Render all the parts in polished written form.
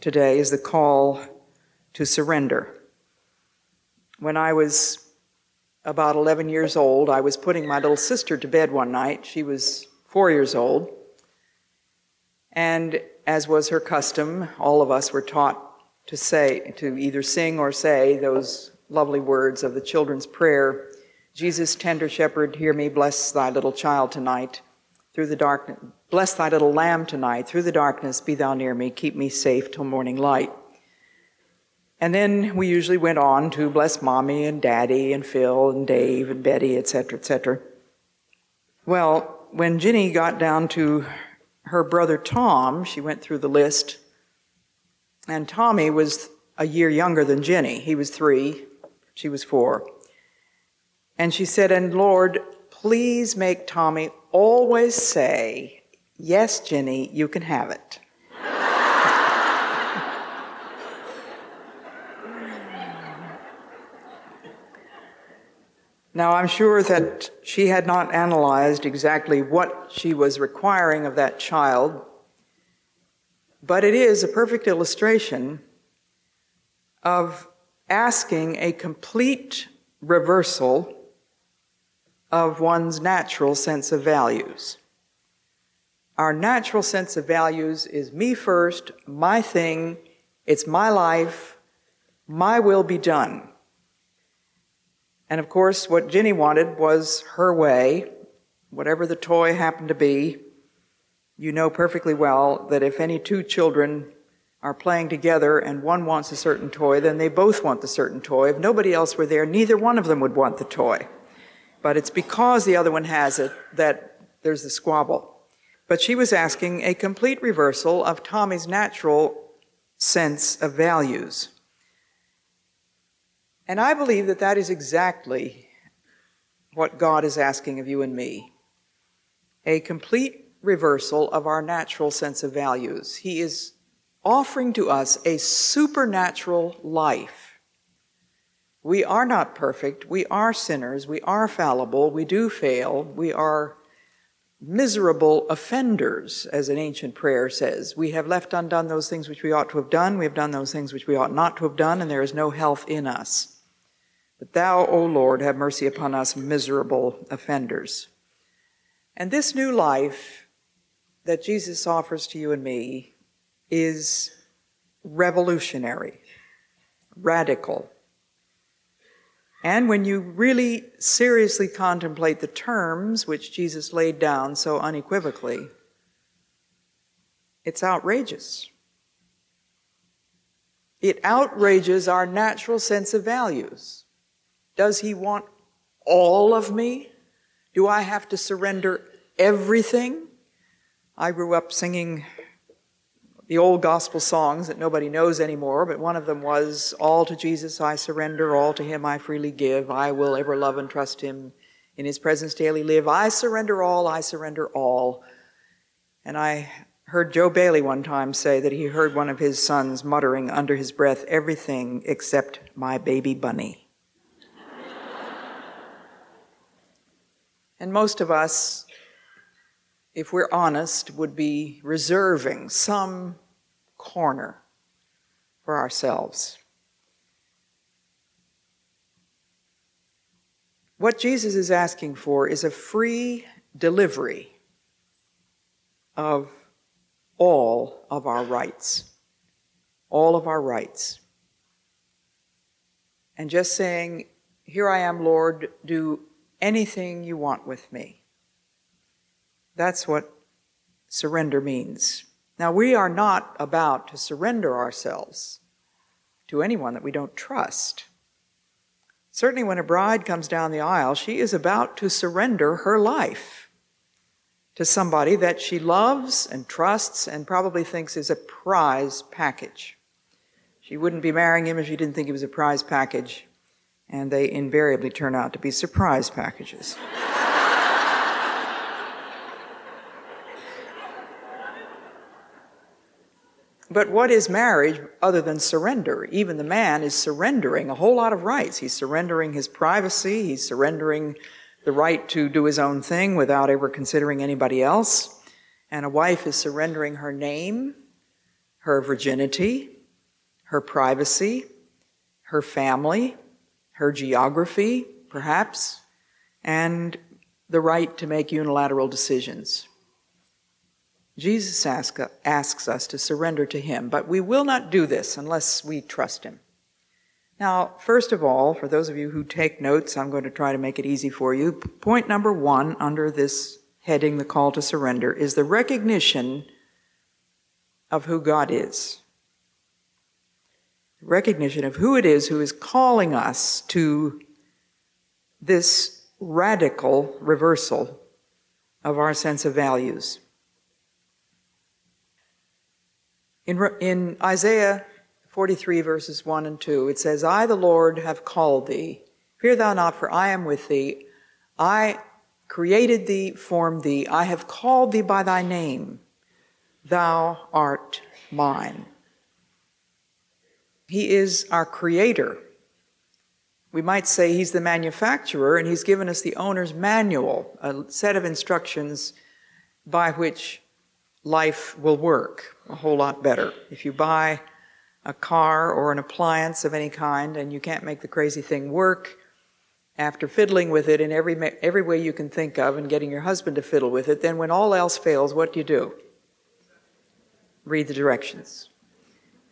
today is The Call to Surrender. When I was about 11 years old, I was putting my little sister to bed one night. She was 4 years old. And as was her custom, all of us were taught to either sing or say those lovely words of the children's prayer, Jesus, tender shepherd, hear me, bless thy little child tonight. Through the darkness, bless thy little lamb tonight. Through the darkness, be thou near me, keep me safe till morning light. And then we usually went on to bless Mommy and Daddy and Phil and Dave and Betty, etc., etc. Well, when Ginny got down to her brother Tom, she went through the list, and Tommy was a year younger than Ginny. He was 3, she was 4. And she said, and Lord, please make Tommy always say, yes, Ginny, you can have it. Now, I'm sure that she had not analyzed exactly what she was requiring of that child, but it is a perfect illustration of asking a complete reversal of one's natural sense of values. Our natural sense of values is me first, my thing, it's my life, my will be done. And of course, what Ginny wanted was her way, whatever the toy happened to be. You know perfectly well that if any two children are playing together and one wants a certain toy, then they both want the certain toy. If nobody else were there, neither one of them would want the toy. But it's because the other one has it that there's the squabble. But she was asking a complete reversal of Tommy's natural sense of values. And I believe that that is exactly what God is asking of you and me, a complete reversal of our natural sense of values. He is offering to us a supernatural life. We are not perfect. We are sinners. We are fallible. We do fail. We are miserable offenders, as an ancient prayer says. We have left undone those things which we ought to have done. We have done those things which we ought not to have done, and there is no health in us. But thou, O Lord, have mercy upon us miserable offenders. And this new life that Jesus offers to you and me is revolutionary, radical. And when you really seriously contemplate the terms which Jesus laid down so unequivocally, it's outrageous. It outrages our natural sense of values. Does he want all of me? Do I have to surrender everything? I grew up singing the old gospel songs that nobody knows anymore, but one of them was, all to Jesus I surrender, all to him I freely give, I will ever love and trust him, in his presence daily live, I surrender all, I surrender all. And I heard Joe Bailey one time say that he heard one of his sons muttering under his breath, everything except my baby bunny. And most of us, if we're honest, would be reserving some corner for ourselves. What Jesus is asking for is a free delivery of all of our rights. All of our rights. And just saying, here I am, Lord, do anything you want with me. That's what surrender means. Now, we are not about to surrender ourselves to anyone that we don't trust. Certainly when a bride comes down the aisle, she is about to surrender her life to somebody that she loves and trusts and probably thinks is a prize package. She wouldn't be marrying him if she didn't think he was a prize package, and they invariably turn out to be surprise packages. But what is marriage other than surrender? Even the man is surrendering a whole lot of rights. He's surrendering his privacy. He's surrendering the right to do his own thing without ever considering anybody else. And a wife is surrendering her name, her virginity, her privacy, her family, her geography, perhaps, and the right to make unilateral decisions. Jesus asks us to surrender to him, but we will not do this unless we trust him. Now, first of all, for those of you who take notes, I'm going to try to make it easy for you. Point number one under this heading, the call to surrender, is the recognition of who God is. Recognition of who it is who is calling us to this radical reversal of our sense of values. In Isaiah 43, verses 1 and 2, it says, I, the Lord, have called thee. Fear thou not, for I am with thee. I created thee, formed thee. I have called thee by thy name. Thou art mine. He is our creator. We might say he's the manufacturer, and he's given us the owner's manual, a set of instructions by which life will work a whole lot better. If you buy a car or an appliance of any kind and you can't make the crazy thing work, after fiddling with it in every way you can think of and getting your husband to fiddle with it, then when all else fails, what do? Read the directions.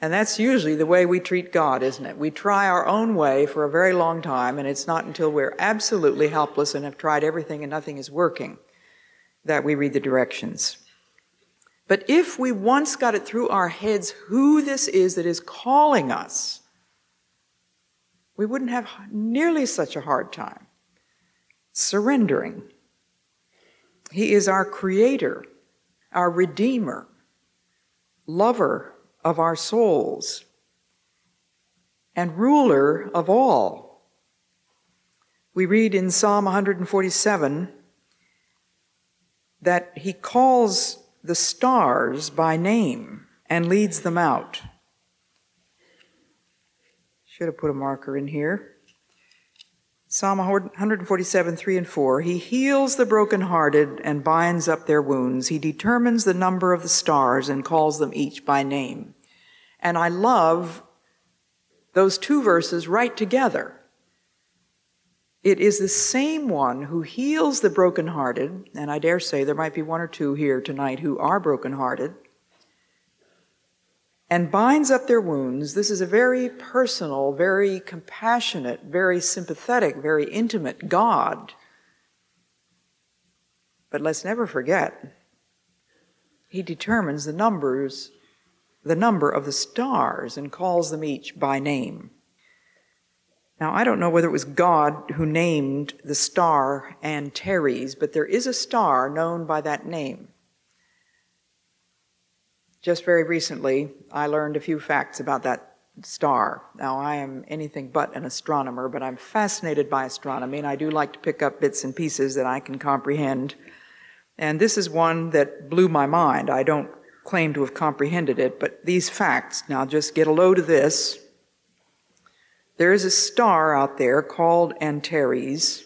And that's usually the way we treat God, isn't it? We try our own way for a very long time, and it's not until we're absolutely helpless and have tried everything and nothing is working that we read the directions. But if we once got it through our heads who this is that is calling us, we wouldn't have nearly such a hard time surrendering. He is our creator, our redeemer, lover of our souls, and ruler of all. We read in Psalm 147 that he calls the stars by name and leads them out. Should have put a marker in here. Psalm 147, 3 and 4. He heals the brokenhearted and binds up their wounds. He determines the number of the stars and calls them each by name. And I love those two verses right together. It is the same one who heals the brokenhearted, and I dare say there might be one or two here tonight who are brokenhearted, and binds up their wounds. This is a very personal, very compassionate, very sympathetic, very intimate God. But let's never forget, he determines the number of the stars and calls them each by name. Now, I don't know whether it was God who named the star Antares, but there is a star known by that name. Just very recently, I learned a few facts about that star. Now, I am anything but an astronomer, but I'm fascinated by astronomy, and I do like to pick up bits and pieces that I can comprehend. And this is one that blew my mind. I don't claim to have comprehended it, but these facts, now just get a load of this. There is a star out there called Antares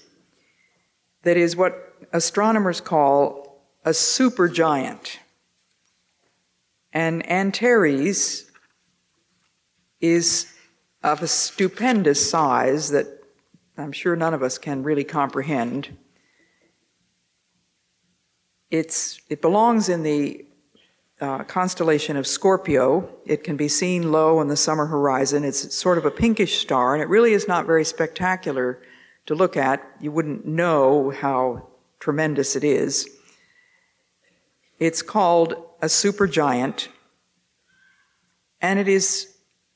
that is what astronomers call a supergiant. And Antares is of a stupendous size that I'm sure none of us can really comprehend. It belongs in the constellation of Scorpio. It can be seen low on the summer horizon. It's sort of a pinkish star, and it really is not very spectacular to look at. You wouldn't know how tremendous it is. It's called a supergiant, and it is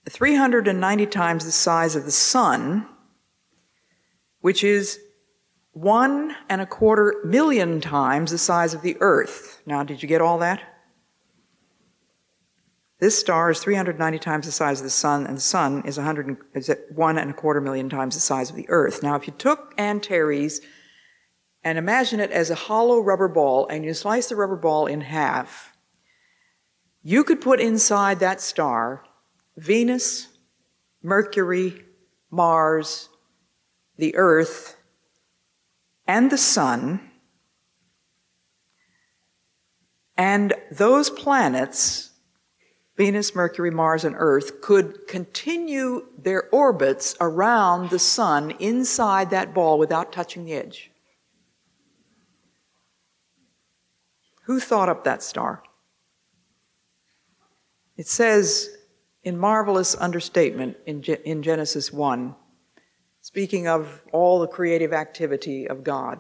390 times the size of the sun, which is 1.25 million times the size of the Earth. Now, did you get all that? This star is 390 times the size of the sun, and the sun is 1.25 million times the size of the Earth. Now, if you took Antares and imagine it as a hollow rubber ball, and you slice the rubber ball in half, you could put inside that star Venus, Mercury, Mars, the Earth, and the sun, and those planets, Venus, Mercury, Mars, and Earth, could continue their orbits around the sun inside that ball without touching the edge. Who thought up that star? It says in marvelous understatement in Genesis 1, speaking of all the creative activity of God,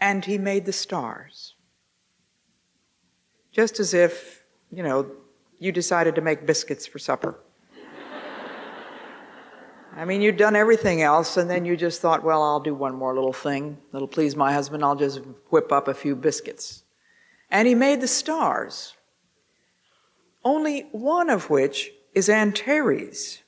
and he made the stars. Just as if, you know, you decided to make biscuits for supper. I mean, you'd done everything else, and then you just thought, well, I'll do one more little thing that'll please my husband. I'll just whip up a few biscuits. And he made the stars, only one of which is Antares.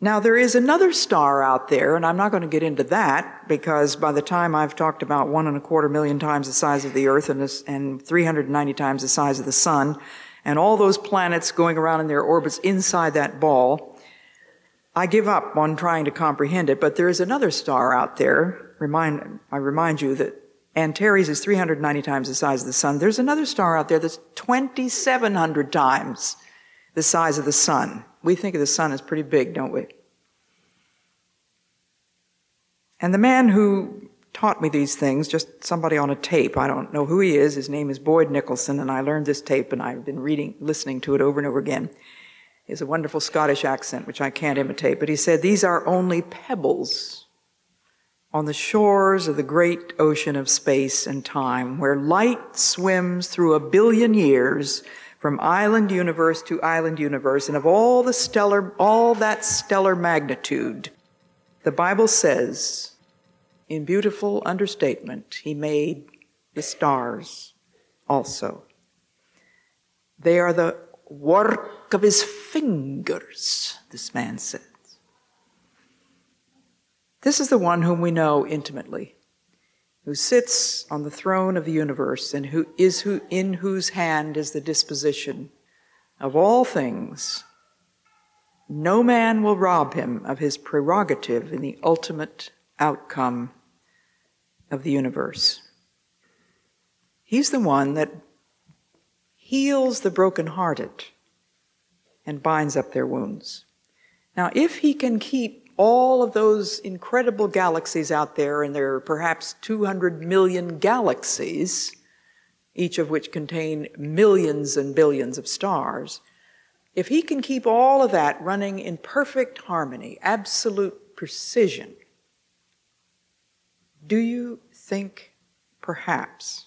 Now, there is another star out there, and I'm not going to get into that, because by the time I've talked about 1.25 million times the size of the Earth and 390 times the size of the sun, and all those planets going around in their orbits inside that ball, I give up on trying to comprehend it. But there is another star out there. I remind you that Antares is 390 times the size of the sun. There's another star out there that's 2,700 times the size of the sun. We think of the sun as pretty big, don't we? And the man who taught me these things, just somebody on a tape, I don't know who he is, his name is Boyd Nicholson, and I learned this tape, and I've been listening to it over and over again. He has a wonderful Scottish accent, which I can't imitate, but he said, "These are only pebbles on the shores of the great ocean of space and time, where light swims through 1 billion years from island universe to island universe, and of all that stellar magnitude, the Bible says, in beautiful understatement, he made the stars also. They are the work of his fingers," this man says. This is the one whom we know intimately, who sits on the throne of the universe, and in whose hand is the disposition of all things. No man will rob him of his prerogative in the ultimate outcome of the universe. He's the one that heals the brokenhearted and binds up their wounds. Now, if he can keep all of those incredible galaxies out there, and there are perhaps 200 million galaxies, each of which contain millions and billions of stars, if he can keep all of that running in perfect harmony, absolute precision, do you think perhaps,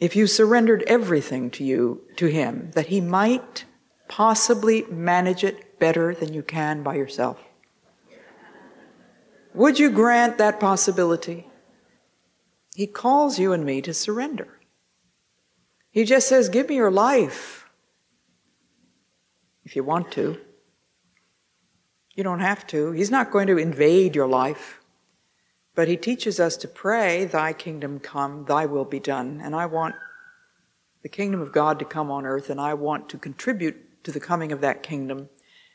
if you surrendered everything to him, that he might possibly manage it better than you can by yourself? Would you grant that possibility? He calls you and me to surrender. He just says, give me your life if you want to. You don't have to. He's not going to invade your life. But he teaches us to pray, thy kingdom come, thy will be done. And I want the kingdom of God to come on earth, and I want to contribute to the coming of that kingdom.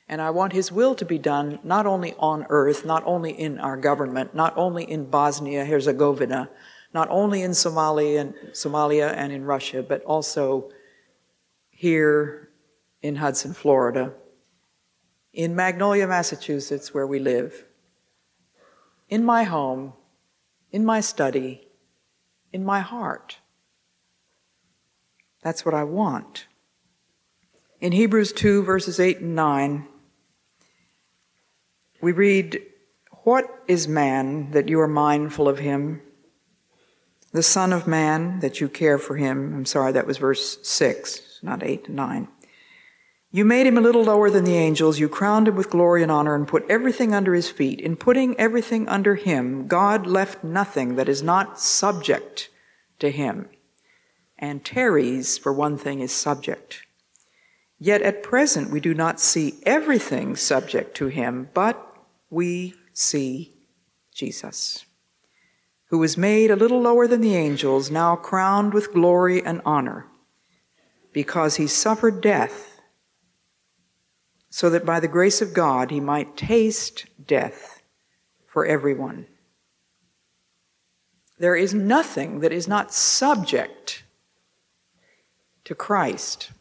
And I want his will to be done, not only on earth, not only in our government, not only in Bosnia-Herzegovina, not only in Somalia and in Russia, but also here in Hudson, Florida, in Magnolia, Massachusetts, where we live, in my home, in my study, in my heart. That's what I want. In Hebrews 2, verses 8 and 9, we read, "What is man that you are mindful of him? The Son of Man that you care for him." I'm sorry, that was verse 6, not 8 and 9. "You made him a little lower than the angels. You crowned him with glory and honor and put everything under his feet. In putting everything under him, God left nothing that is not subject to him." Antares, for one thing, is subject. Yet at present we do not see everything subject to him, but we see Jesus, who was made a little lower than the angels, now crowned with glory and honor, because he suffered death, so that by the grace of God he might taste death for everyone. There is nothing that is not subject to Christ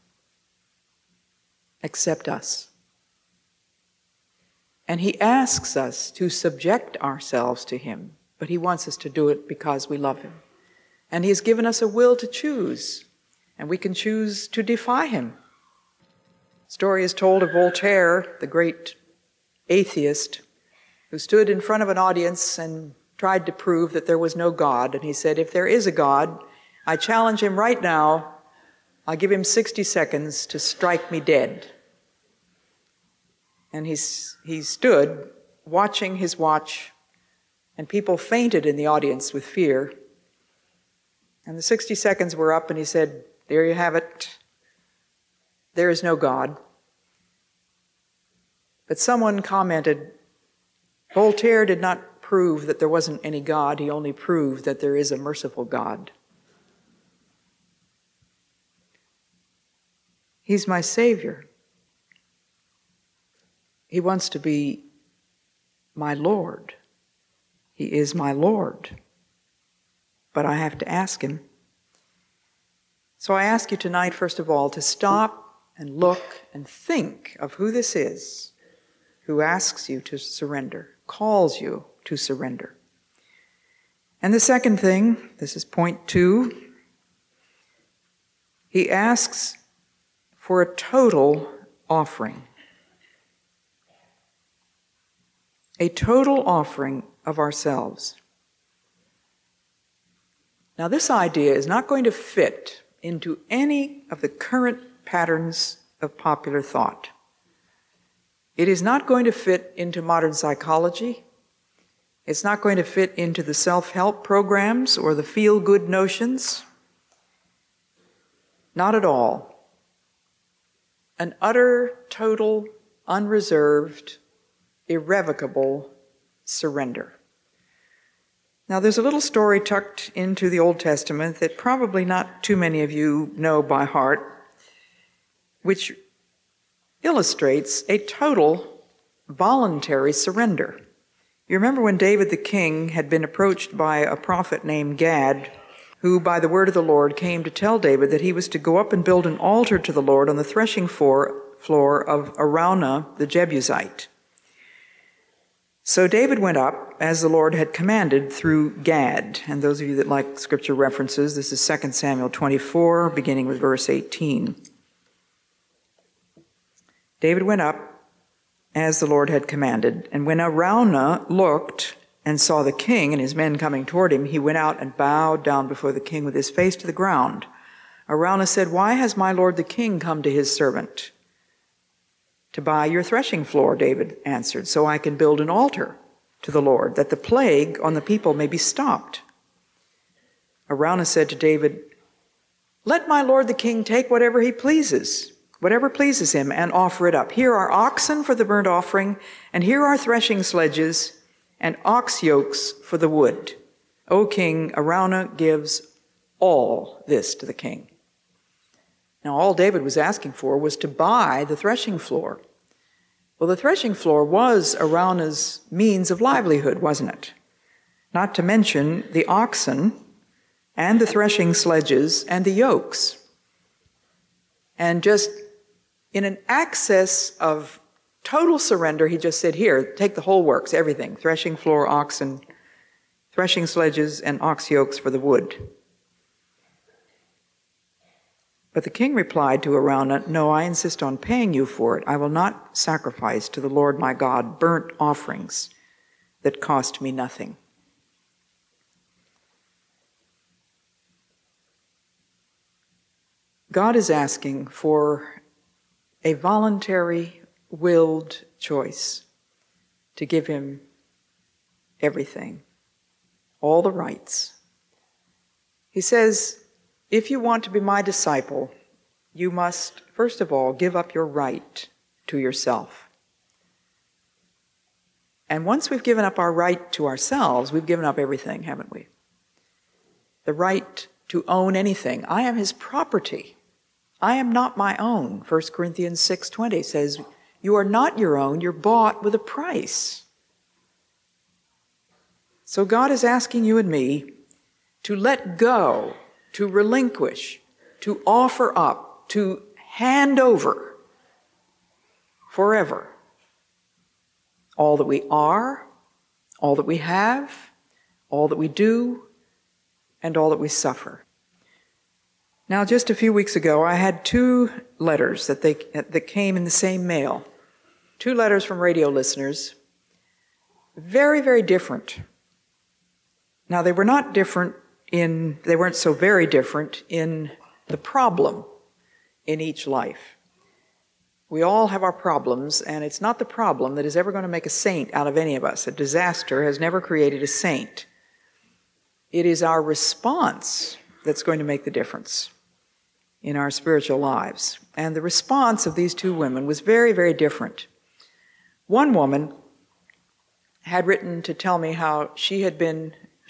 except us. And he asks us to subject ourselves to him, but he wants us to do it because we love him. And he has given us a will to choose, and we can choose to defy him. The story is told of Voltaire, the great atheist, who stood in front of an audience and tried to prove that there was no God. And he said, if there is a God, I challenge him right now. I'll give him 60 seconds to strike me dead. And he stood watching his watch, and people fainted in the audience with fear. And the 60 seconds were up, and he said, there you have it. There is no God. But someone commented, Voltaire did not prove that there wasn't any God. He only proved that there is a merciful God. He's my Savior. He wants to be my Lord. He is my Lord. But I have to ask him. So I ask you tonight, first of all, to stop and look and think of who this is who asks you to surrender, calls you to surrender. And the second thing, this is point 2, he asks for a total offering. A total offering of ourselves. Now, this idea is not going to fit into any of the current patterns of popular thought. It is not going to fit into modern psychology. It's not going to fit into the self-help programs or the feel-good notions. Not at all. An utter, total, unreserved, irrevocable surrender. Now, there's a little story tucked into the Old Testament that probably not too many of you know by heart, which illustrates a total voluntary surrender. You remember when David the king had been approached by a prophet named Gad, who by the word of the Lord came to tell David that he was to go up and build an altar to the Lord on the threshing floor of Araunah the Jebusite. So David went up, as the Lord had commanded, through Gad. And those of you that like scripture references, this is 2 Samuel 24, beginning with verse 18. David went up, as the Lord had commanded. And when Araunah looked and saw the king and his men coming toward him, he went out and bowed down before the king with his face to the ground. Araunah said, why has my lord the king come to his servant? To buy your threshing floor, David answered, so I can build an altar to the Lord, that the plague on the people may be stopped. Araunah said to David, let my lord the king take whatever pleases him, and offer it up. Here are oxen for the burnt offering, and here are threshing sledges and ox yokes for the wood. O king, Araunah gives all this to the king. Now, all David was asking for was to buy the threshing floor. Well, the threshing floor was Araunah's means of livelihood, wasn't it? Not to mention the oxen and the threshing sledges and the yokes. And just in an access of total surrender, he just said, here, take the whole works, everything, threshing floor, oxen, threshing sledges, and ox yokes for the wood. But the king replied to Araunah, no, I insist on paying you for it. I will not sacrifice to the Lord my God burnt offerings that cost me nothing. God is asking for a voluntary, willed choice to give him everything, all the rights. He says, If you want to be my disciple, you must, first of all, give up your right to yourself. And once we've given up our right to ourselves, we've given up everything, haven't we? The right to own anything. I am his property. I am not my own. 1 Corinthians 6:20 says, you are not your own, you're bought with a price. So God is asking you and me to let go, to relinquish, to offer up, to hand over forever all that we are, all that we have, all that we do, and all that we suffer. Now, just a few weeks ago, I had two letters that came in the same mail. Two letters from radio listeners. Very, very different. Now, they weren't so very different in the problem in each life. We all have our problems, and it's not the problem that is ever going to make a saint out of any of us. A disaster has never created a saint. It is our response that's going to make the difference in our spiritual lives. And the response of these two women was very, very different. One woman had written to tell me how she had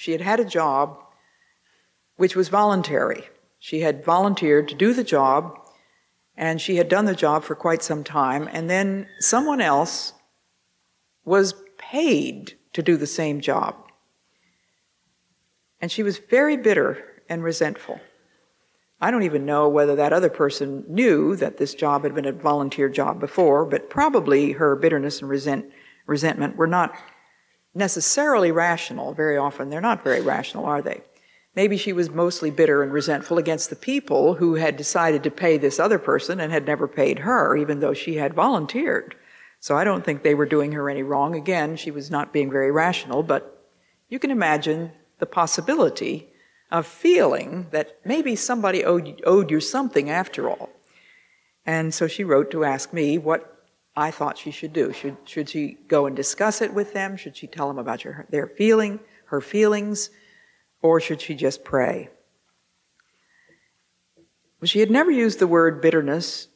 had a job which was voluntary. She had volunteered to do the job, and she had done the job for quite some time, and then someone else was paid to do the same job. And she was very bitter and resentful. I don't even know whether that other person knew that this job had been a volunteer job before, but probably her bitterness and resentment were not necessarily rational. Very often they're not very rational, are they? Maybe she was mostly bitter and resentful against the people who had decided to pay this other person and had never paid her, even though she had volunteered. So I don't think they were doing her any wrong. Again, she was not being very rational, but you can imagine the possibility of feeling that maybe somebody owed you something after all. And so she wrote to ask me what I thought she should do. Should she go and discuss it with them? Should she tell them about her feelings? Or should she just pray? Well, she had never used the word bitterness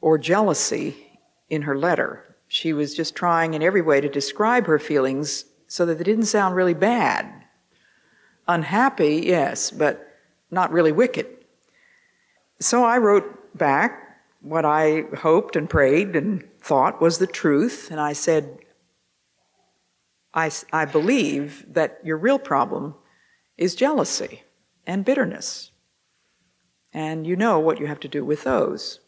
or jealousy in her letter. She was just trying in every way to describe her feelings so that they didn't sound really bad. Unhappy, yes, but not really wicked. So I wrote back what I hoped and prayed and thought was the truth, and I said, I believe that your real problem is jealousy and bitterness. And you know what you have to do with those.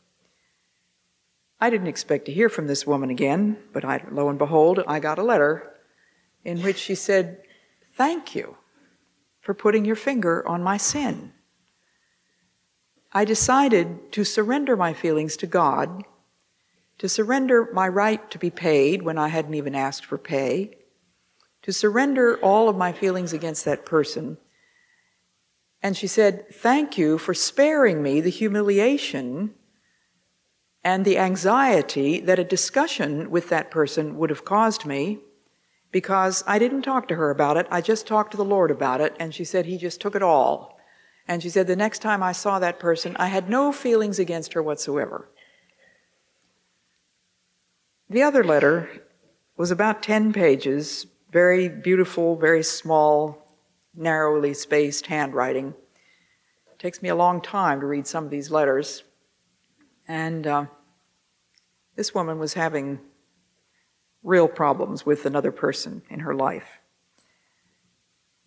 I didn't expect to hear from this woman again, but lo and behold, I got a letter in which she said, "Thank you for putting your finger on my sin. I decided to surrender my feelings to God, to surrender my right to be paid when I hadn't even asked for pay, to surrender all of my feelings against that person." And she said, "Thank you for sparing me the humiliation and the anxiety that a discussion with that person would have caused me, because I didn't talk to her about it. I just talked to the Lord about it." And she said, "He just took it all." And she said, "The next time I saw that person, I had no feelings against her whatsoever." The other letter was about 10 pages, very beautiful, very small, narrowly spaced handwriting. It takes me a long time to read some of these letters. And this woman was having real problems with another person in her life.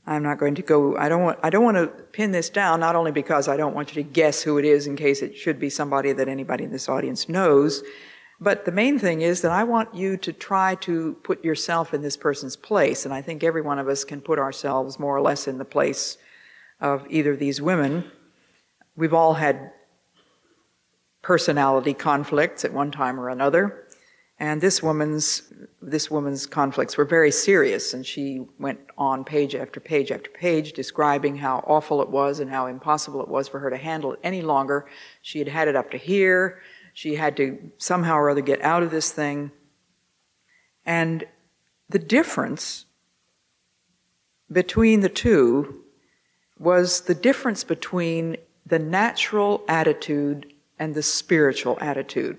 I don't want to pin this down, not only because I don't want you to guess who it is in case it should be somebody that anybody in this audience knows, but the main thing is that I want you to try to put yourself in this person's place, and I think every one of us can put ourselves more or less in the place of either of these women. We've all had personality conflicts at one time or another, and this woman's conflicts were very serious, and she went on page after page after page describing how awful it was and how impossible it was for her to handle it any longer. She had had it up to here. She had to somehow or other get out of this thing. And the difference between the two was the difference between the natural attitude and the spiritual attitude.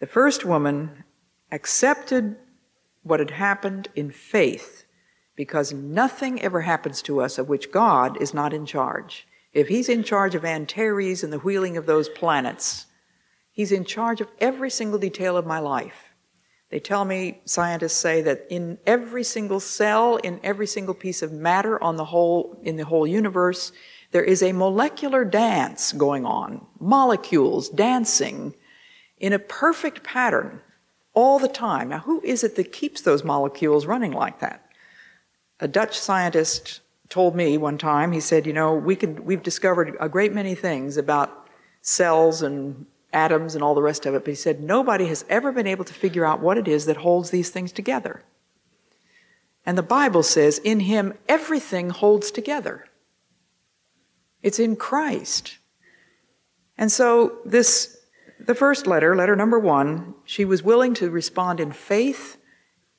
The first woman accepted what had happened in faith, because nothing ever happens to us of which God is not in charge. If he's in charge of Antares and the wheeling of those planets, he's in charge of every single detail of my life. They tell me, scientists say, that in every single cell, in every single piece of matter in the whole universe, there is a molecular dance going on, molecules dancing in a perfect pattern all the time. Now, who is it that keeps those molecules running like that? A Dutch scientist told me one time, he said, you know, we've discovered a great many things about cells and atoms and all the rest of it, but he said nobody has ever been able to figure out what it is that holds these things together. And the Bible says in him everything holds together. It's in Christ. And so the first letter, letter number 1, she was willing to respond in faith,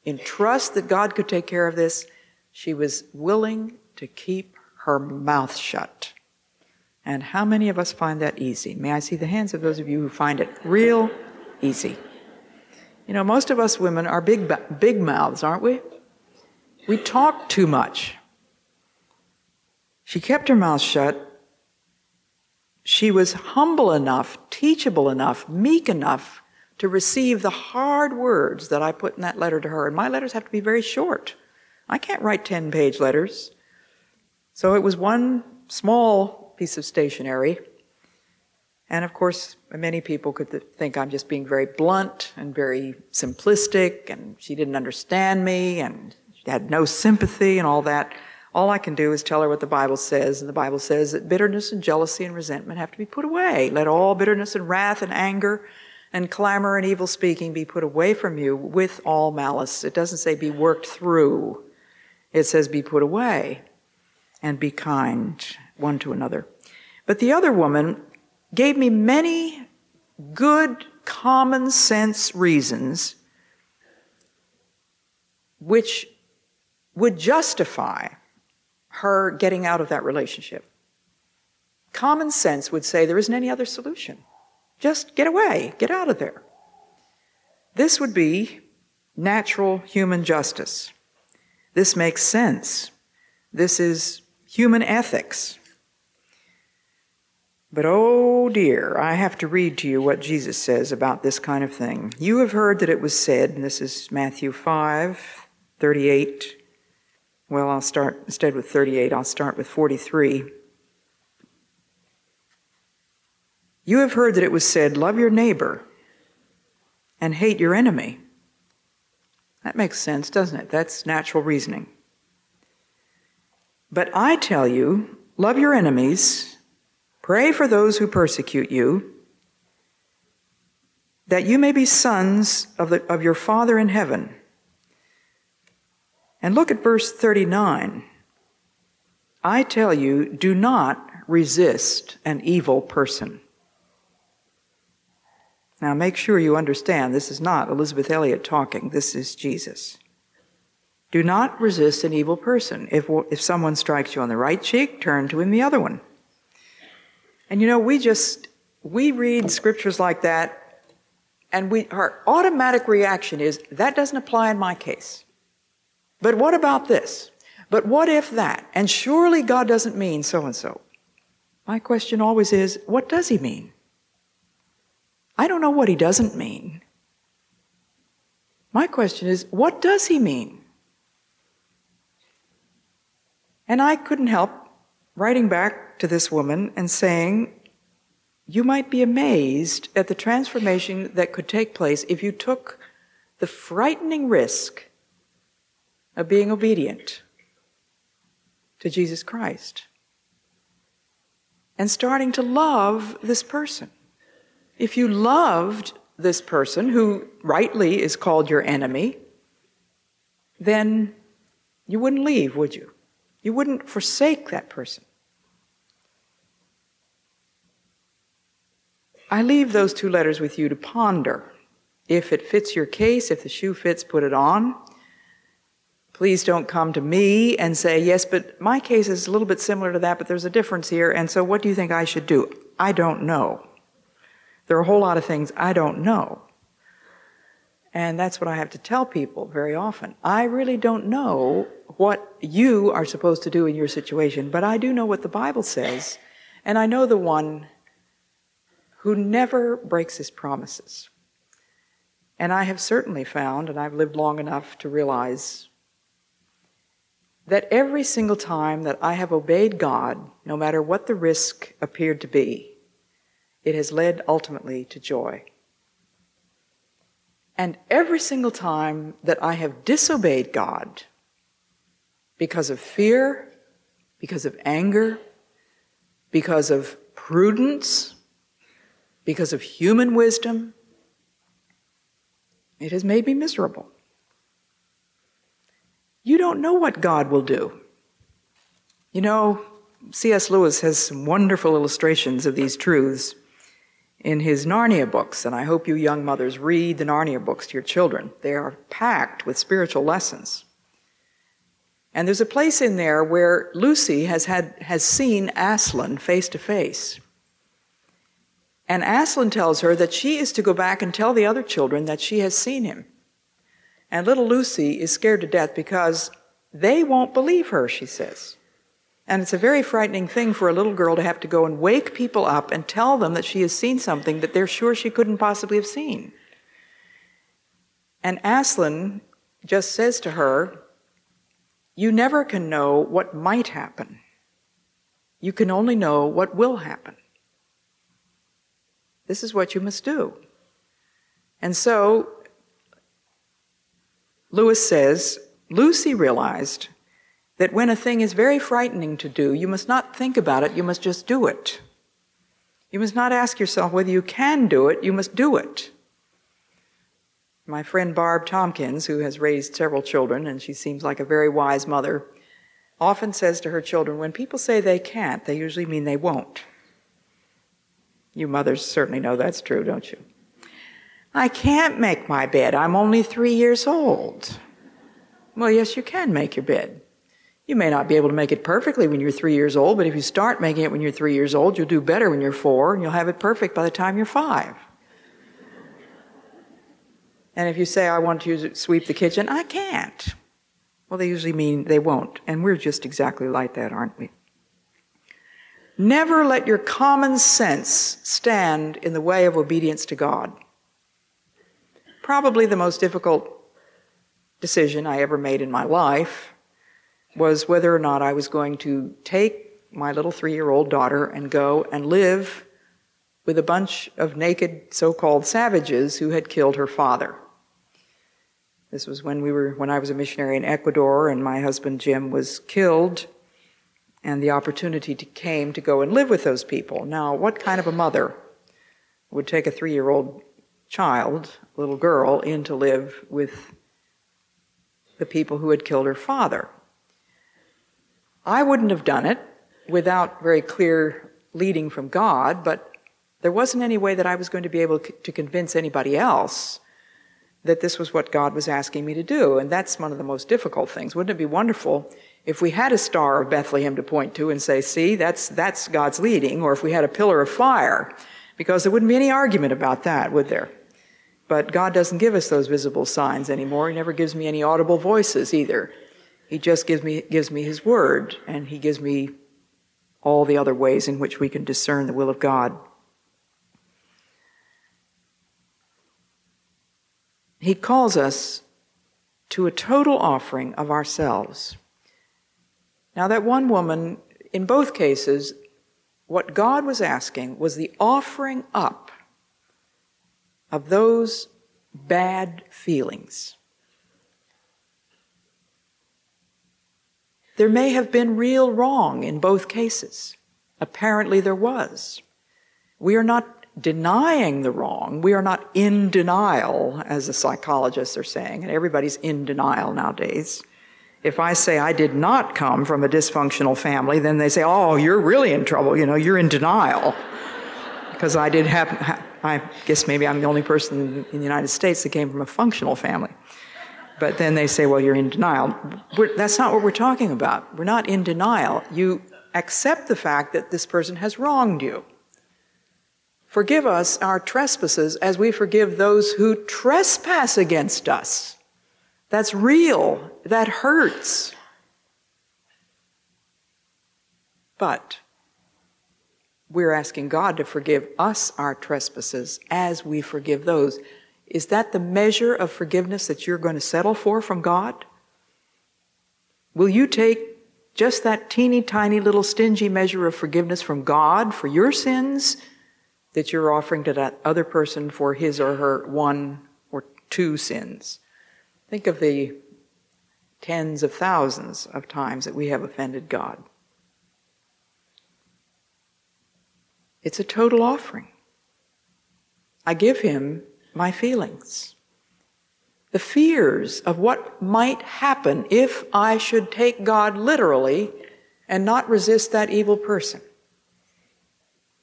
in trust that God could take care of this. She was willing to keep her mouth shut. And how many of us find that easy? May I see the hands of those of you who find it real easy? You know, most of us women are big mouths, aren't we? We talk too much. She kept her mouth shut. She was humble enough, teachable enough, meek enough to receive the hard words that I put in that letter to her. And my letters have to be very short. I can't write 10-page letters. So it was one small piece of stationery. And of course, many people could think I'm just being very blunt and very simplistic, and she didn't understand me, and she had no sympathy and all that. All I can do is tell her what the Bible says, and the Bible says that bitterness and jealousy and resentment have to be put away. Let all bitterness and wrath and anger and clamor and evil speaking be put away from you with all malice. It doesn't say be worked through. It says be put away and be kind one to another. But the other woman gave me many good common sense reasons which would justify her getting out of that relationship. Common sense would say there isn't any other solution. Just get away, get out of there. This would be natural human justice. This makes sense. This is human ethics. But oh dear, I have to read to you what Jesus says about this kind of thing. You have heard that it was said, and this is Matthew 5:38. Well, I'll start instead with 38. I'll start with 43. You have heard that it was said, love your neighbor and hate your enemy. That makes sense, doesn't it? That's natural reasoning. But I tell you, love your enemies, pray for those who persecute you, that you may be sons of your Father in heaven. And look at verse 39. I tell you, do not resist an evil person. Now make sure you understand, this is not Elizabeth Elliot talking, this is Jesus. Do not resist an evil person. If someone strikes you on the right cheek, turn to him the other one. And you know, we read scriptures like that, and our automatic reaction is, that doesn't apply in my case. But what about this? But what if that? And surely God doesn't mean so-and-so. My question always is, what does he mean? I don't know what he doesn't mean. My question is, what does he mean? And I couldn't help writing back to this woman and saying, you might be amazed at the transformation that could take place if you took the frightening risk of being obedient to Jesus Christ and starting to love this person. If you loved this person, who rightly is called your enemy, then you wouldn't leave, would you? You wouldn't forsake that person. I leave those two letters with you to ponder. If it fits your case, if the shoe fits, put it on. please don't come to me and say, yes, but my case is a little bit similar to that, but there's a difference here, and so what do you think I should do? I don't know. There are a whole lot of things I don't know. And that's what I have to tell people very often. I really don't know what you are supposed to do in your situation, but I do know what the Bible says, and I know the one who never breaks his promises. And I have certainly found, and I've lived long enough to realize, that every single time that I have obeyed God, no matter what the risk appeared to be, it has led ultimately to joy. And every single time that I have disobeyed God because of fear, because of anger, because of prudence, because of human wisdom, it has made me miserable. You don't know what God will do. You know, C.S. Lewis has some wonderful illustrations of these truths in his Narnia books, and I hope you young mothers read the Narnia books to your children. They are packed with spiritual lessons. And there's a place in there where Lucy has seen Aslan face to face. And Aslan tells her that she is to go back and tell the other children that she has seen him. And little Lucy is scared to death because they won't believe her, she says. And it's a very frightening thing for a little girl to have to go and wake people up and tell them that she has seen something that they're sure she couldn't possibly have seen. And Aslan just says to her, you never can know what might happen. You can only know what will happen. This is what you must do. And so, Lewis says, Lucy realized that when a thing is very frightening to do, you must not think about it, you must just do it. You must not ask yourself whether you can do it, you must do it. My friend Barb Tompkins, who has raised several children, and she seems like a very wise mother, often says to her children, when people say they can't, they usually mean they won't. You mothers certainly know that's true, don't you? I can't make my bed, I'm only 3 years old. Well, yes, you can make your bed. You may not be able to make it perfectly when you're 3 years old, but if you start making it when you're 3 years old, you'll do better when you're 4, and you'll have it perfect by the time you're 5. And if you say, I want to sweep the kitchen, I can't. Well, they usually mean they won't, and we're just exactly like that, aren't we? Never let your common sense stand in the way of obedience to God. Probably the most difficult decision I ever made in my life was whether or not I was going to take my little 3-year-old daughter and go and live with a bunch of naked so-called savages who had killed her father. This was when I was a missionary in Ecuador, and my husband Jim was killed, and the opportunity came to go and live with those people. Now, what kind of a mother would take a 3-year-old child, little girl, in to live with the people who had killed her father? I wouldn't have done it without very clear leading from God, but there wasn't any way that I was going to be able to convince anybody else that this was what God was asking me to do, and that's one of the most difficult things. Wouldn't it be wonderful if we had a star of Bethlehem to point to and say, see, that's God's leading, or if we had a pillar of fire, because there wouldn't be any argument about that, would there? But God doesn't give us those visible signs anymore. He never gives me any audible voices either. He just gives me his word, and he gives me all the other ways in which we can discern the will of God. He calls us to a total offering of ourselves. Now, that one woman, in both cases, what God was asking was the offering up of those bad feelings. There may have been real wrong in both cases. Apparently there was. We are not denying the wrong. We are not in denial, as the psychologists are saying, and everybody's in denial nowadays. If I say I did not come from a dysfunctional family, then they say, oh, you're really in trouble, you're in denial. Because I guess maybe I'm the only person in the United States that came from a functional family. But then they say, well, you're in denial. That's not what we're talking about. We're not in denial. You accept the fact that this person has wronged you. Forgive us our trespasses as we forgive those who trespass against us. That's real. That hurts. But we're asking God to forgive us our trespasses as we forgive those. Is that the measure of forgiveness that you're going to settle for from God? Will you take just that teeny tiny little stingy measure of forgiveness from God for your sins that you're offering to that other person for his or her one or two sins? Think of the tens of thousands of times that we have offended God. It's a total offering. I give him my feelings, the fears of what might happen if I should take God literally and not resist that evil person.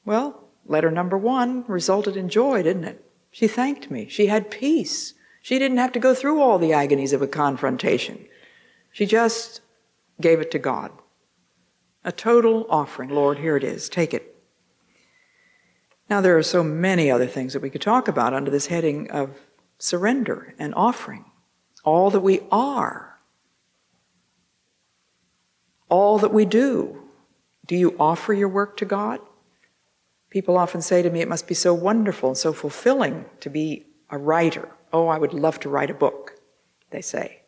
Well, letter number one resulted in joy, didn't it? She thanked me. She had peace. She didn't have to go through all the agonies of a confrontation. She just gave it to God. A total offering. Lord, here it is. Take it. Now, there are so many other things that we could talk about under this heading of surrender and offering. All that we are. All that we do. Do you offer your work to God? People often say to me, it must be so wonderful and so fulfilling to be a writer. Oh, I would love to write a book, they say.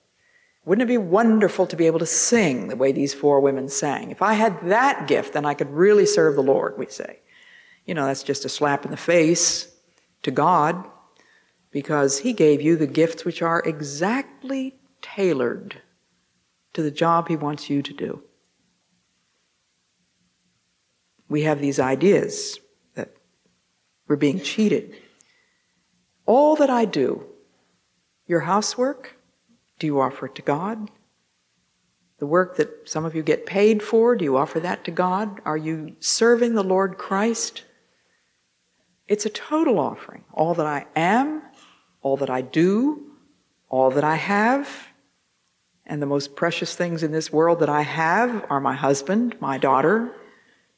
Wouldn't it be wonderful to be able to sing the way these four women sang? If I had that gift, then I could really serve the Lord, we say. You know, that's just a slap in the face to God, because he gave you the gifts which are exactly tailored to the job he wants you to do. We have these ideas that we're being cheated. All that I do, your housework, do you offer it to God? The work that some of you get paid for, do you offer that to God? Are you serving the Lord Christ? It's a total offering. All that I am, all that I do, all that I have. And the most precious things in this world that I have are my husband, my daughter,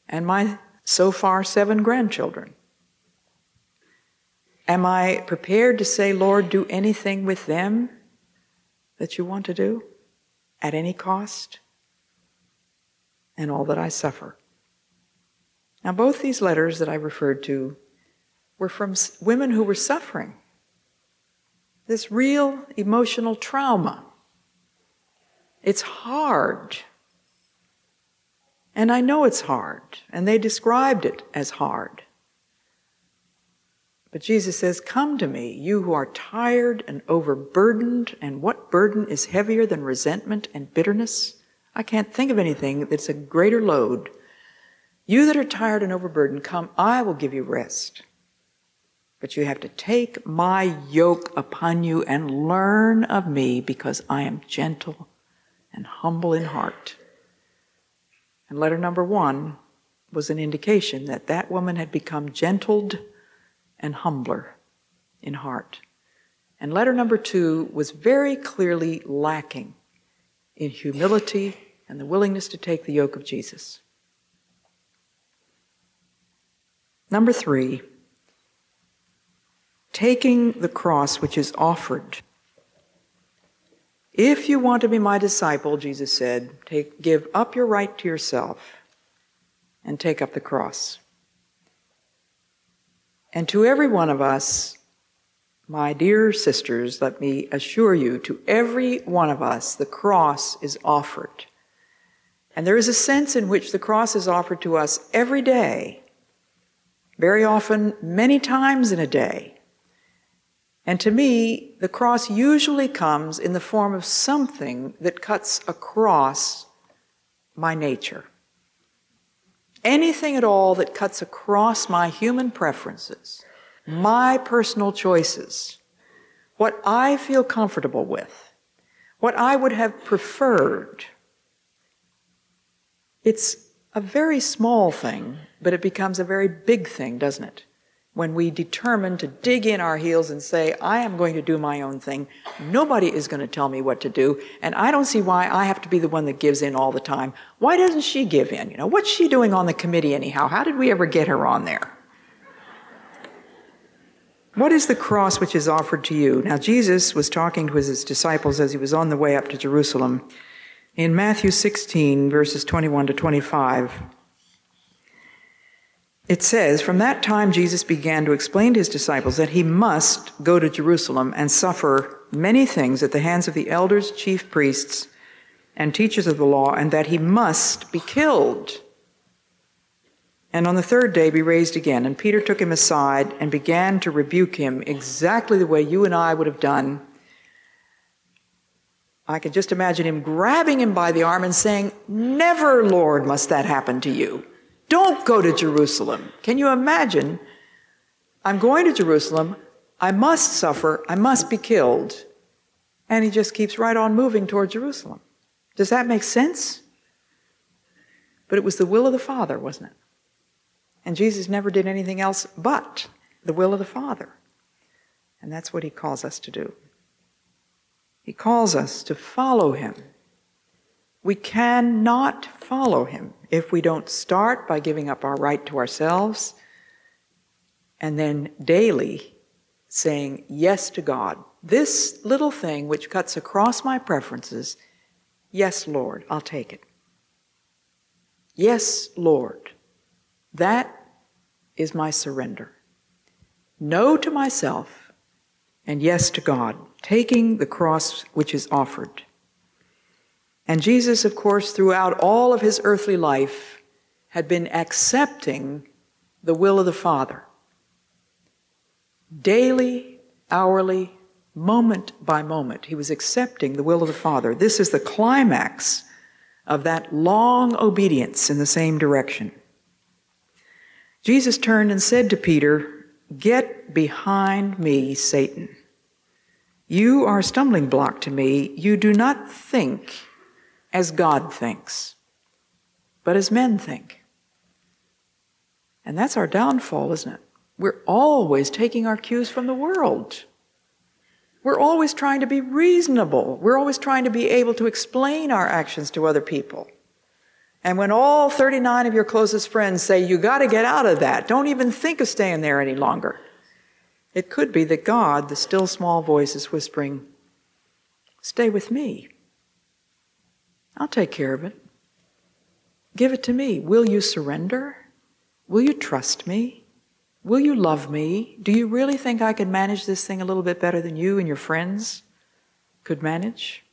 and my so far 7 grandchildren. Am I prepared to say, Lord, do anything with them that you want to do at any cost? And all that I suffer. Now, both these letters that I referred to were from women who were suffering this real emotional trauma. It's hard. And I know it's hard. And they described it as hard. But Jesus says, come to me, you who are tired and overburdened. And what burden is heavier than resentment and bitterness? I can't think of anything that's a greater load. You that are tired and overburdened, come, I will give you rest. But you have to take my yoke upon you and learn of me, because I am gentle and humble in heart. And letter number 1 was an indication that that woman had become gentled and humbler in heart. And letter number 2 was very clearly lacking in humility and the willingness to take the yoke of Jesus. Number 3, taking the cross which is offered. If you want to be my disciple, Jesus said, give up your right to yourself and take up the cross. And to every one of us, my dear sisters, let me assure you, to every one of us, the cross is offered. And there is a sense in which the cross is offered to us every day, very often, many times in a day. And to me, the cross usually comes in the form of something that cuts across my nature. Anything at all that cuts across my human preferences, my personal choices, what I feel comfortable with, what I would have preferred. It's a very small thing, but it becomes a very big thing, doesn't it? when we determine to dig in our heels and say, I am going to do my own thing. Nobody is going to tell me what to do, and I don't see why I have to be the one that gives in all the time. Why doesn't she give in? You know, what's she doing on the committee anyhow? How did we ever get her on there? What is the cross which is offered to you? Now, Jesus was talking to his disciples as he was on the way up to Jerusalem. In Matthew 16, verses 21 to 25, it says, "From that time Jesus began to explain to his disciples that he must go to Jerusalem and suffer many things at the hands of the elders, chief priests, and teachers of the law, and that he must be killed, and on the third day be raised again. And Peter took him aside and began to rebuke him," exactly the way you and I would have done. I can just imagine him grabbing him by the arm and saying, "Never, Lord, must that happen to you. Don't go to Jerusalem." Can you imagine? I'm going to Jerusalem. I must suffer. I must be killed. And he just keeps right on moving toward Jerusalem. Does that make sense? But it was the will of the Father, wasn't it? And Jesus never did anything else but the will of the Father. And that's what he calls us to do. He calls us to follow him. We cannot follow him if we don't start by giving up our right to ourselves and then daily saying yes to God. This little thing which cuts across my preferences, yes, Lord, I'll take it. Yes, Lord. That is my surrender. No to myself and yes to God, taking the cross which is offered. And Jesus, of course, throughout all of his earthly life, had been accepting the will of the Father. Daily, hourly, moment by moment, he was accepting the will of the Father. This is the climax of that long obedience in the same direction. Jesus turned and said to Peter, "Get behind me, Satan. You are a stumbling block to me. You do not think as God thinks, but as men think." And that's our downfall, isn't it? We're always taking our cues from the world. We're always trying to be reasonable. We're always trying to be able to explain our actions to other people. And when all 39 of your closest friends say, "You got to get out of that. Don't even think of staying there any longer," it could be that God, the still small voice, is whispering, "Stay with me. I'll take care of it. Give it to me. Will you surrender? Will you trust me? Will you love me? Do you really think I can manage this thing a little bit better than you and your friends could manage?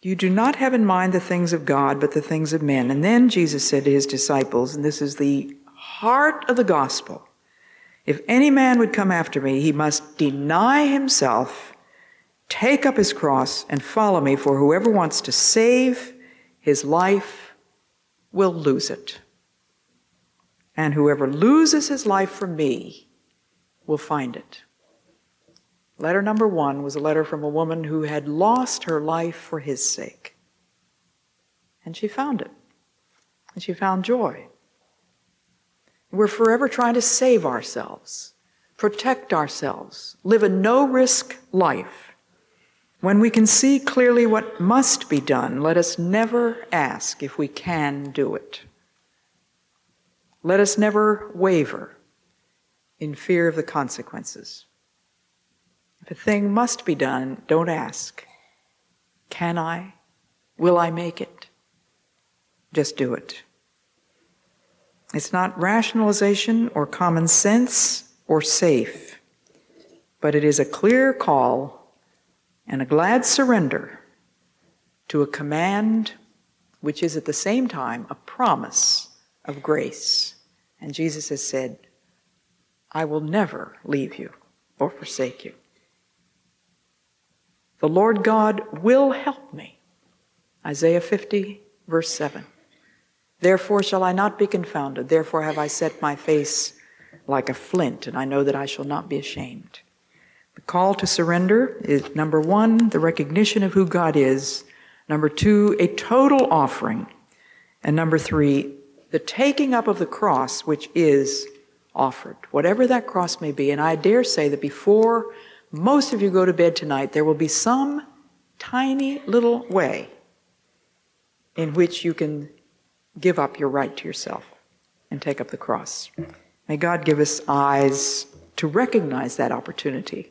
You do not have in mind the things of God, but the things of men." And then Jesus said to his disciples, and this is the heart of the gospel, "If any man would come after me, he must deny himself, take up his cross, and follow me, for whoever wants to save his life will lose it. And whoever loses his life for me will find it." Letter number 1 was a letter from a woman who had lost her life for his sake. And she found it. And she found joy. We're forever trying to save ourselves, protect ourselves, live a no-risk life. When we can see clearly what must be done, let us never ask if we can do it. Let us never waver in fear of the consequences. If a thing must be done, don't ask, "Can I? Will I make it?" Just do it. It's not rationalization or common sense or safe, but it is a clear call and a glad surrender to a command which is at the same time a promise of grace. And Jesus has said, "I will never leave you or forsake you. The Lord God will help me." Isaiah 50, verse 7. "Therefore shall I not be confounded. Therefore have I set my face like a flint, and I know that I shall not be ashamed." The call to surrender is, number 1, the recognition of who God is. Number 2, a total offering. And number 3, the taking up of the cross, which is offered, whatever that cross may be. And I dare say that before most of you go to bed tonight, there will be some tiny little way in which you can give up your right to yourself and take up the cross. May God give us eyes to recognize that opportunity